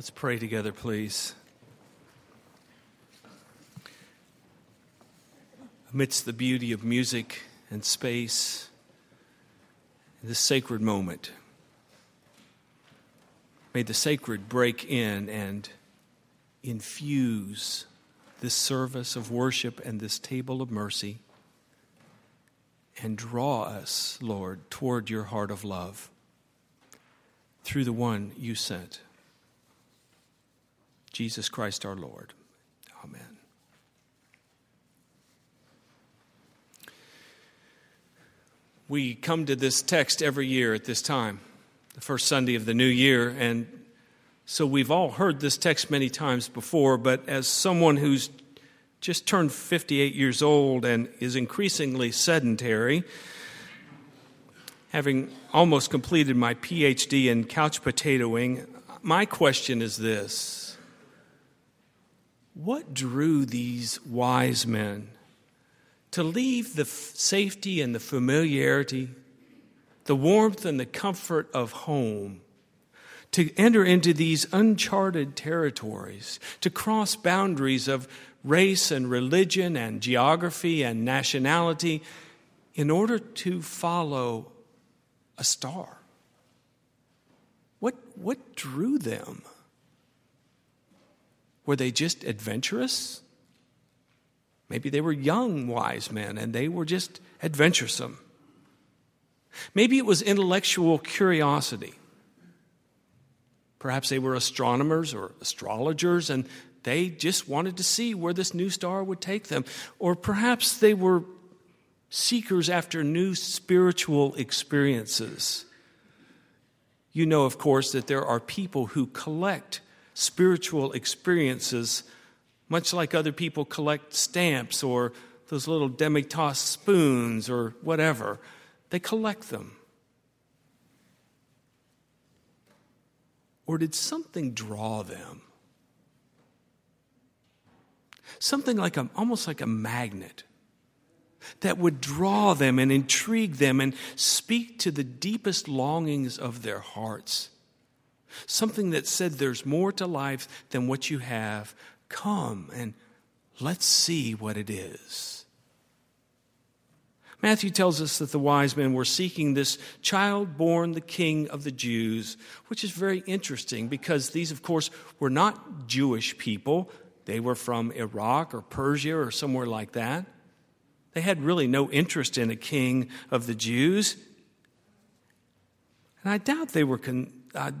Let's pray together, please. Amidst the beauty of music and space, this sacred moment, may the sacred break in and infuse this service of worship and this table of mercy, and draw us, Lord, toward your heart of love through the one you sent, Jesus Christ our Lord. Amen. We come to this text every year at this time, the first Sunday of the new year, and so we've all heard this text many times before, but as someone who's just turned 58 years old and is increasingly sedentary, having almost completed my PhD in couch potatoing, my question is this: what drew these wise men to leave the safety and the familiarity, the warmth and the comfort of home, to enter into these uncharted territories, to cross boundaries of race and religion and geography and nationality in order to follow a star? What drew them? Were they just adventurous? Maybe they were young wise men and they were just adventuresome. Maybe it was intellectual curiosity. Perhaps they were astronomers or astrologers and they just wanted to see where this new star would take them. Or perhaps they were seekers after new spiritual experiences. You know, of course, that there are people who collect spiritual experiences, much like other people collect stamps or those little demi-tasse spoons or whatever. They collect them. Or did something draw them? Something like almost like a magnet that would draw them and intrigue them and speak to the deepest longings of their hearts. Something that said there's more to life than what you have. Come and let's see what it is. Matthew tells us that the wise men were seeking this child born the King of the Jews, which is very interesting because these, of course, were not Jewish people. They were from Iraq or Persia or somewhere like that. They had really no interest in a king of the Jews. And I doubt they were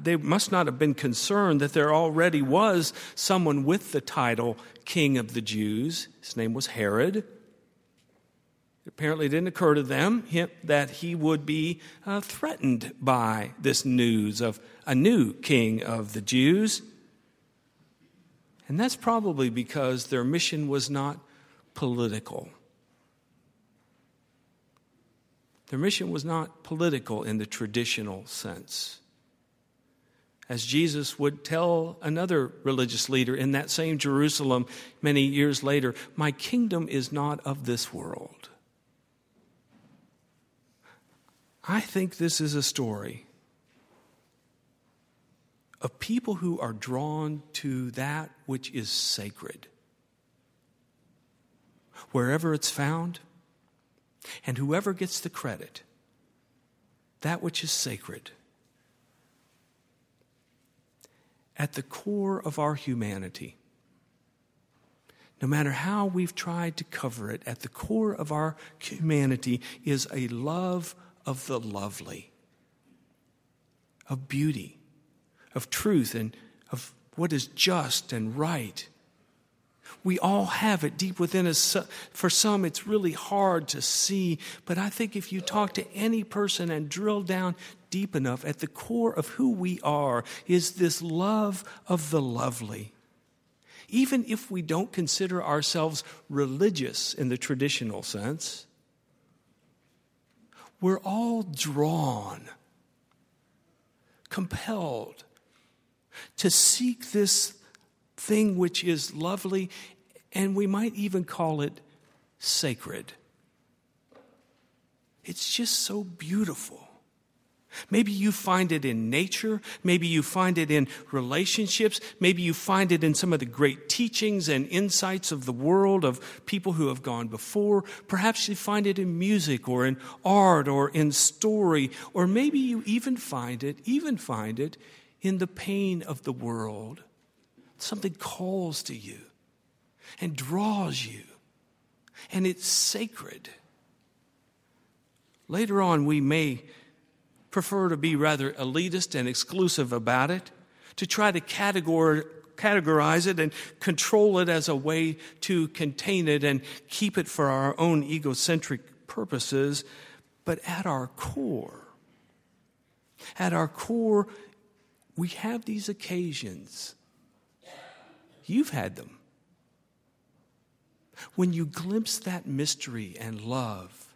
they must not have been concerned that there already was someone with the title King of the Jews. His name was Herod. It apparently didn't occur to them that he would be threatened by this news of a new King of the Jews. And that's probably because their mission was not political. Their mission was not political in the traditional sense. As Jesus would tell another religious leader in that same Jerusalem many years later, my kingdom is not of this world. I think this is a story of people who are drawn to that which is sacred, wherever it's found, and whoever gets the credit, that which is sacred. At the core of our humanity, no matter how we've tried to cover it, at the core of our humanity is a love of the lovely, of beauty, of truth, and of what is just and right. We all have it deep within us. For some, it's really hard to see, but I think if you talk to any person and drill down deep enough, at the core of who we are is this love of the lovely. Even if we don't consider ourselves religious in the traditional sense, we're all drawn, compelled to seek this thing which is lovely, and we might even call it sacred. It's just so beautiful. Maybe you find it in nature. Maybe you find it in relationships. Maybe you find it in some of the great teachings and insights of the world of people who have gone before. Perhaps you find it in music or in art or in story. Or maybe you even find it in the pain of the world. Something calls to you and draws you. And it's sacred. Later on, we may prefer to be rather elitist and exclusive about it, to try to categorize it and control it as a way to contain it and keep it for our own egocentric purposes. But at our core, we have these occasions. You've had them. When you glimpse that mystery and love,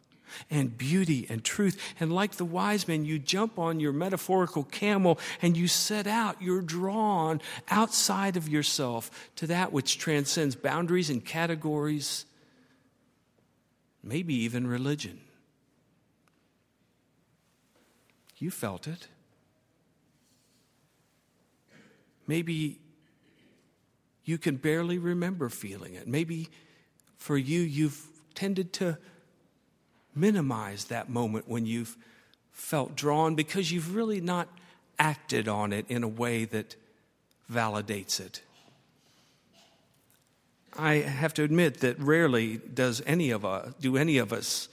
and beauty and truth. And like the wise men, you jump on your metaphorical camel and you set out. You're drawn outside of yourself to that which transcends boundaries and categories, maybe even religion. You felt it. Maybe you can barely remember feeling it. Maybe for you, you've tended to minimize that moment when you've felt drawn because you've really not acted on it in a way that validates it. I have to admit that rarely does any of us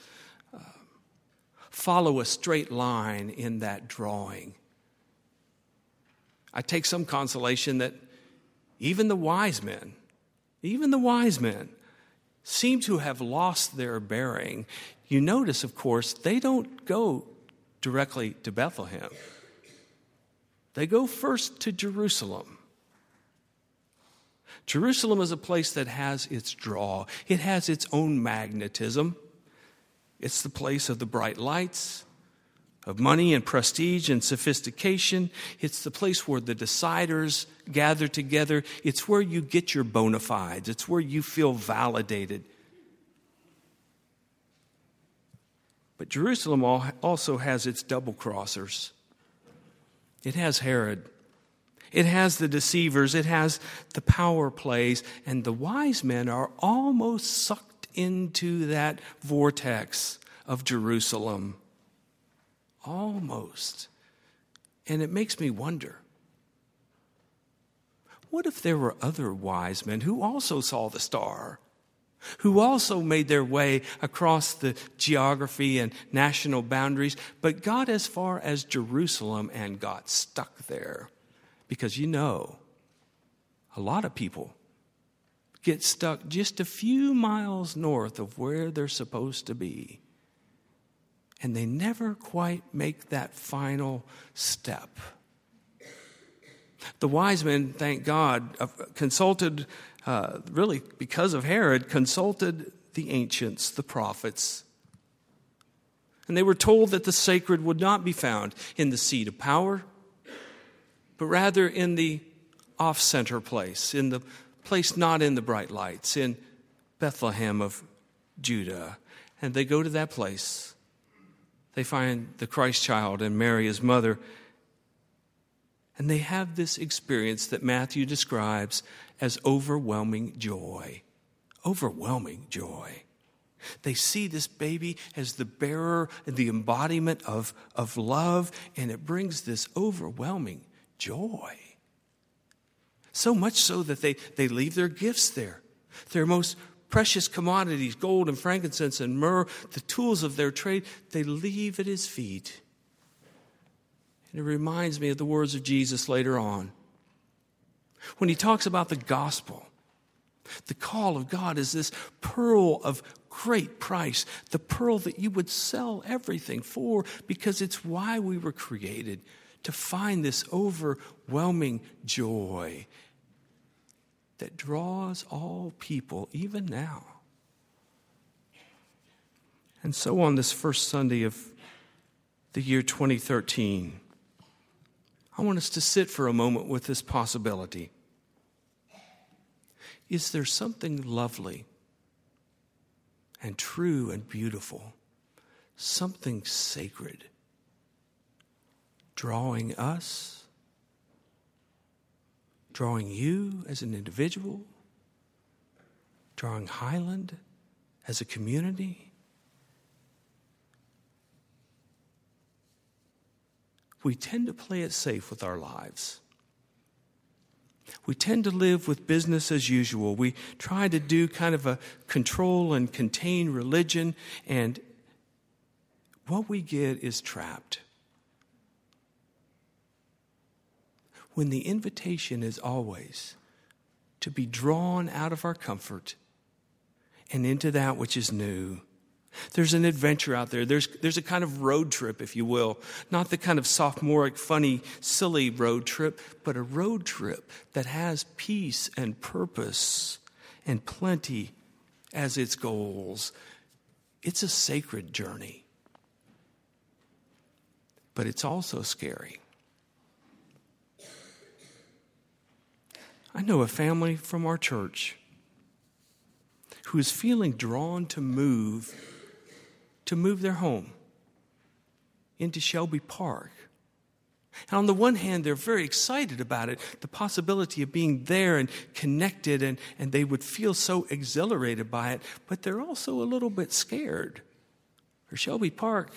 follow a straight line in that drawing. I take some consolation that even the wise men seem to have lost their bearing. You notice, of course, they don't go directly to Bethlehem. They go first to Jerusalem. Jerusalem is a place that has its draw. It has its own magnetism. It's the place of the bright lights, of money and prestige and sophistication. It's the place where the deciders gather together. It's where you get your bona fides. It's where you feel validated. But Jerusalem also has its double-crossers. It has Herod. It has the deceivers. It has the power plays. And the wise men are almost sucked into that vortex of Jerusalem. Almost. And it makes me wonder, what if there were other wise men who also saw the star, who also made their way across the geography and national boundaries, but got as far as Jerusalem and got stuck there? Because a lot of people get stuck just a few miles north of where they're supposed to be. And they never quite make that final step. The wise men, thank God, consulted the ancients, the prophets. And they were told that the sacred would not be found in the seat of power, but rather in the off-center place, in the place not in the bright lights, in Bethlehem of Judah. And they go to that place. They find the Christ child and Mary, his mother, and they have this experience that Matthew describes as overwhelming joy. Overwhelming joy. They see this baby as the bearer, the embodiment of love, and it brings this overwhelming joy. So much so that they leave their gifts there. Their most precious commodities, gold and frankincense and myrrh, the tools of their trade, they leave at his feet. And it reminds me of the words of Jesus later on, when he talks about the gospel. The call of God is this pearl of great price, the pearl that you would sell everything for, because it's why we were created, to find this overwhelming joy that draws all people, even now. And so on this first Sunday of the year 2013, I want us to sit for a moment with this possibility. Is there something lovely and true and beautiful, something sacred drawing us, drawing you as an individual, drawing Highland as a community. We tend to play it safe with our lives. We tend to live with business as usual. We try to do kind of a control and contain religion, and what we get is trapped. When the invitation is always to be drawn out of our comfort and into that which is new. There's an adventure out there. There's a kind of road trip, if you will. Not the kind of sophomoric, funny, silly road trip, but a road trip that has peace and purpose and plenty as its goals. It's a sacred journey. But it's also scary. I know a family from our church who is feeling drawn to move their home into Shelby Park. And on the one hand, they're very excited about it, the possibility of being there and connected, and they would feel so exhilarated by it, but they're also a little bit scared. For Shelby Park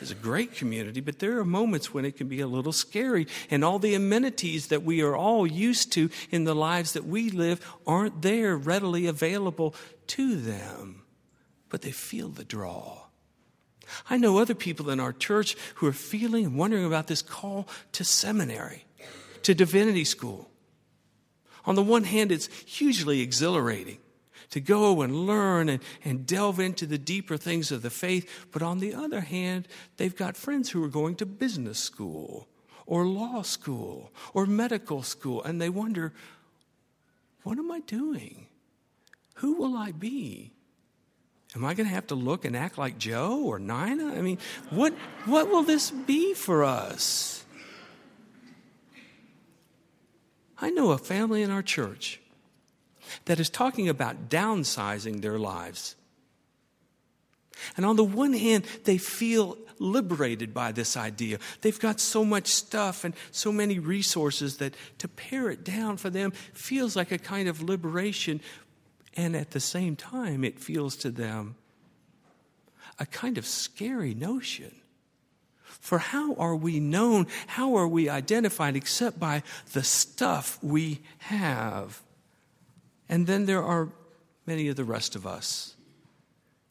is a great community, but there are moments when it can be a little scary, and all the amenities that we are all used to in the lives that we live aren't there readily available to them, but they feel the draw. I know other people in our church who are feeling and wondering about this call to seminary, to divinity school. On the one hand, it's hugely exhilarating to go and learn and delve into the deeper things of the faith. But on the other hand, they've got friends who are going to business school or law school or medical school. And they wonder, what am I doing? Who will I be? Am I going to have to look and act like Joe or Nina? I mean, what will this be for us? I know a family in our church that is talking about downsizing their lives. And on the one hand, they feel liberated by this idea. They've got so much stuff and so many resources that to pare it down for them feels like a kind of liberation. And at the same time, it feels to them a kind of scary notion. For how are we known? How are we identified except by the stuff we have? And then there are many of the rest of us,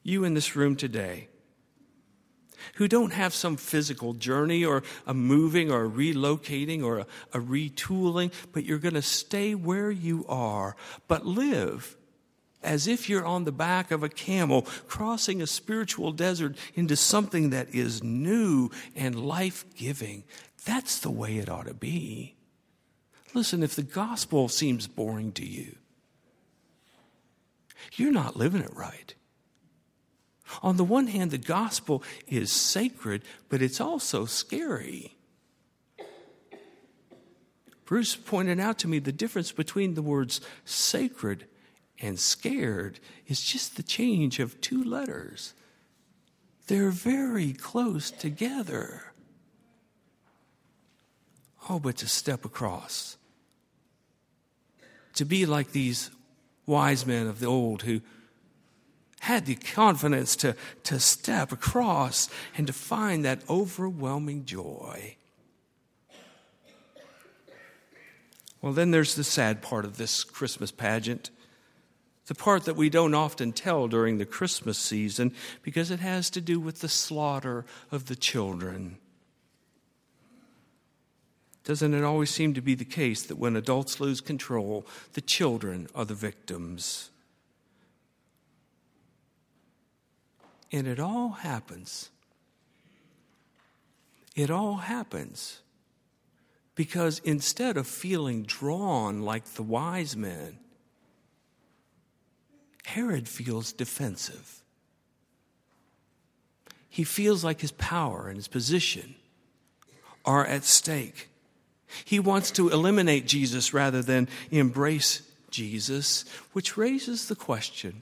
you in this room today, who don't have some physical journey or a moving or a relocating or a retooling, but you're going to stay where you are, but live as if you're on the back of a camel, crossing a spiritual desert into something that is new and life-giving. That's the way it ought to be. Listen, if the gospel seems boring to you, you're not living it right. On the one hand, the gospel is sacred, but it's also scary. Bruce pointed out to me the difference between the words sacred and scared is just the change of two letters. They're very close together. Oh, but to step across, to be like these wise men of the old who had the confidence to step across and to find that overwhelming joy. Well, then there's the sad part of this Christmas pageant, the part that we don't often tell during the Christmas season because it has to do with the slaughter of the children. Doesn't it always seem to be the case that when adults lose control, the children are the victims? And it all happens. It all happens because instead of feeling drawn like the wise men, Herod feels defensive. He feels like his power and his position are at stake. He wants to eliminate Jesus rather than embrace Jesus, which raises the question,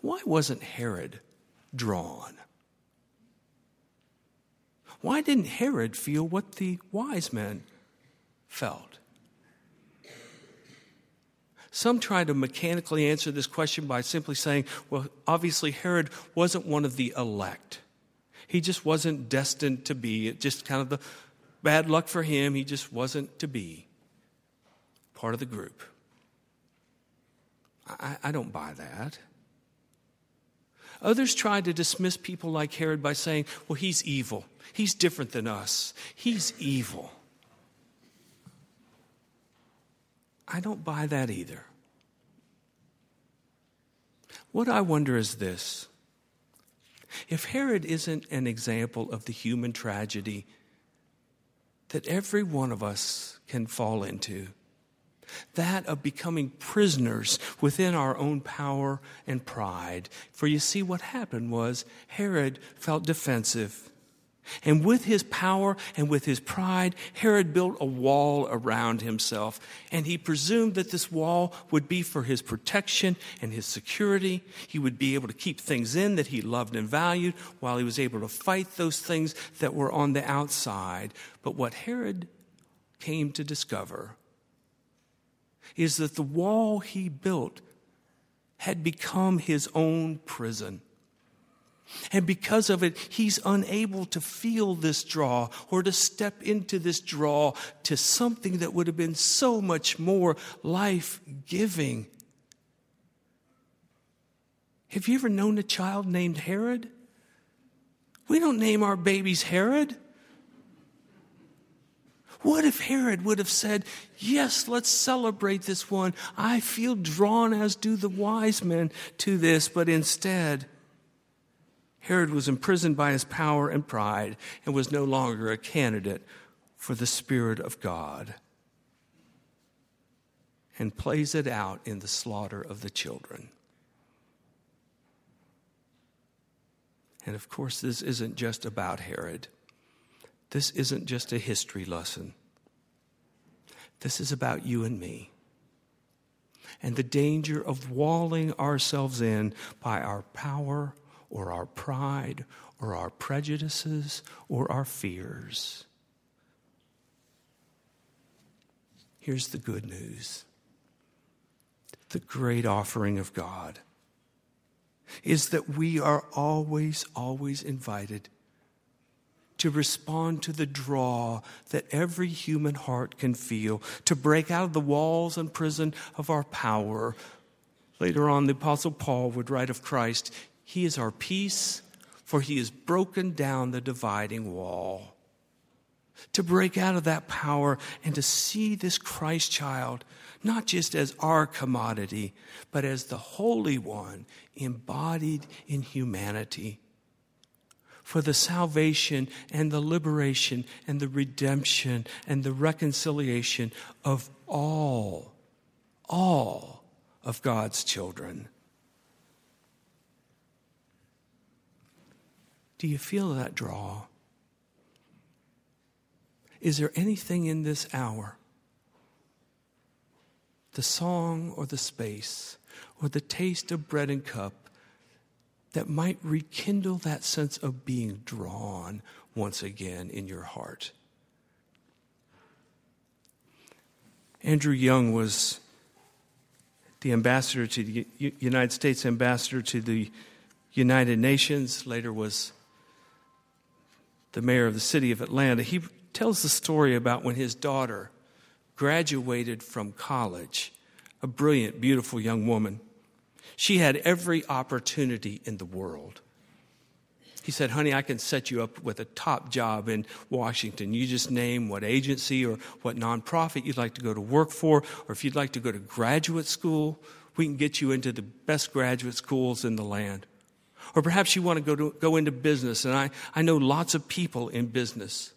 why wasn't Herod drawn? Why didn't Herod feel what the wise men felt? Some try to mechanically answer this question by simply saying, well, obviously Herod wasn't one of the elect. He just wasn't destined to be. It just kind of the bad luck for him. He just wasn't to be part of the group. I don't buy that. Others try to dismiss people like Herod by saying, well, he's evil. He's different than us. He's evil. I don't buy that either. What I wonder is this. If Herod isn't an example of the human tragedy that every one of us can fall into, that of becoming prisoners within our own power and pride. For you see, what happened was Herod felt defensive. And with his power and with his pride, Herod built a wall around himself. And he presumed that this wall would be for his protection and his security. He would be able to keep things in that he loved and valued while he was able to fight those things that were on the outside. But what Herod came to discover is that the wall he built had become his own prison. And because of it, he's unable to feel this draw or to step into this draw to something that would have been so much more life-giving. Have you ever known a child named Herod? We don't name our babies Herod. What if Herod would have said, yes, let's celebrate this one. I feel drawn, as do the wise men, to this. But instead, Herod was imprisoned by his power and pride and was no longer a candidate for the Spirit of God, and plays it out in the slaughter of the children. And of course, this isn't just about Herod. This isn't just a history lesson. This is about you and me and the danger of walling ourselves in by our power or our pride or our prejudices or our fears. Here's the good news. The great offering of God is that we are always, always invited to respond to the draw that every human heart can feel, to break out of the walls and prison of our power. Later on, the Apostle Paul would write of Christ, he is our peace, for he has broken down the dividing wall. To break out of that power and to see this Christ child, not just as our commodity, but as the Holy One embodied in humanity, for the salvation and the liberation and the redemption and the reconciliation of all of God's children. Do you feel that draw? Is there anything in this hour, the song or the space or the taste of bread and cup, that might rekindle that sense of being drawn once again in your heart? Andrew Young was the ambassador to the United States, ambassador to the United Nations, later was the mayor of the city of Atlanta. He tells the story about when his daughter graduated from college, a brilliant, beautiful young woman. She had every opportunity in the world. He said, honey, I can set you up with a top job in Washington. You just name what agency or what nonprofit you'd like to go to work for, or if you'd like to go to graduate school, we can get you into the best graduate schools in the land. Or perhaps you want to go into business, and I know lots of people in business.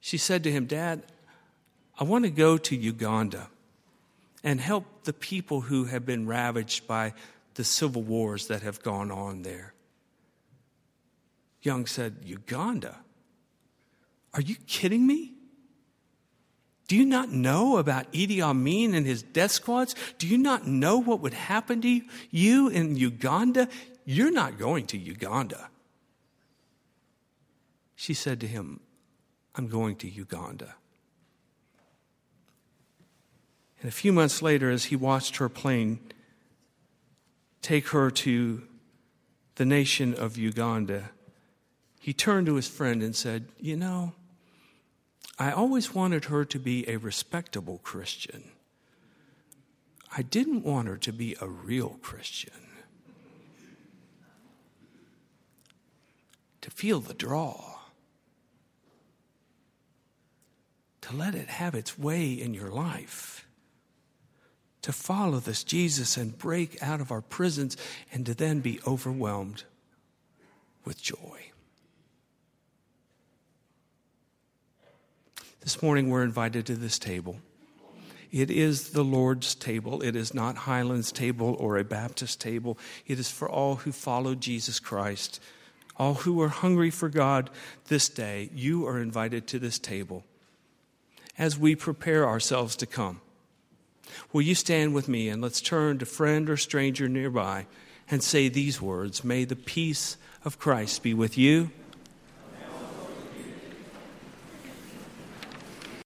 She said to him, Dad, I want to go to Uganda and help the people who have been ravaged by the civil wars that have gone on there. Young said, Uganda? Are you kidding me? Do you not know about Idi Amin and his death squads? Do you not know what would happen to you in Uganda? You're not going to Uganda. She said to him, "I'm going to Uganda." And a few months later, as he watched her plane take her to the nation of Uganda, he turned to his friend and said, "You know, I always wanted her to be a respectable Christian. I didn't want her to be a real Christian. To feel the draw. To let it have its way in your life. To follow this Jesus and break out of our prisons and to then be overwhelmed with joy." This morning we're invited to this table. It is the Lord's table. It is not Highland's table or a Baptist table. It is for all who follow Jesus Christ, all who are hungry for God this day. You are invited to this table. As we prepare ourselves to come, will you stand with me and let's turn to friend or stranger nearby and say these words: "May the peace of Christ be with you.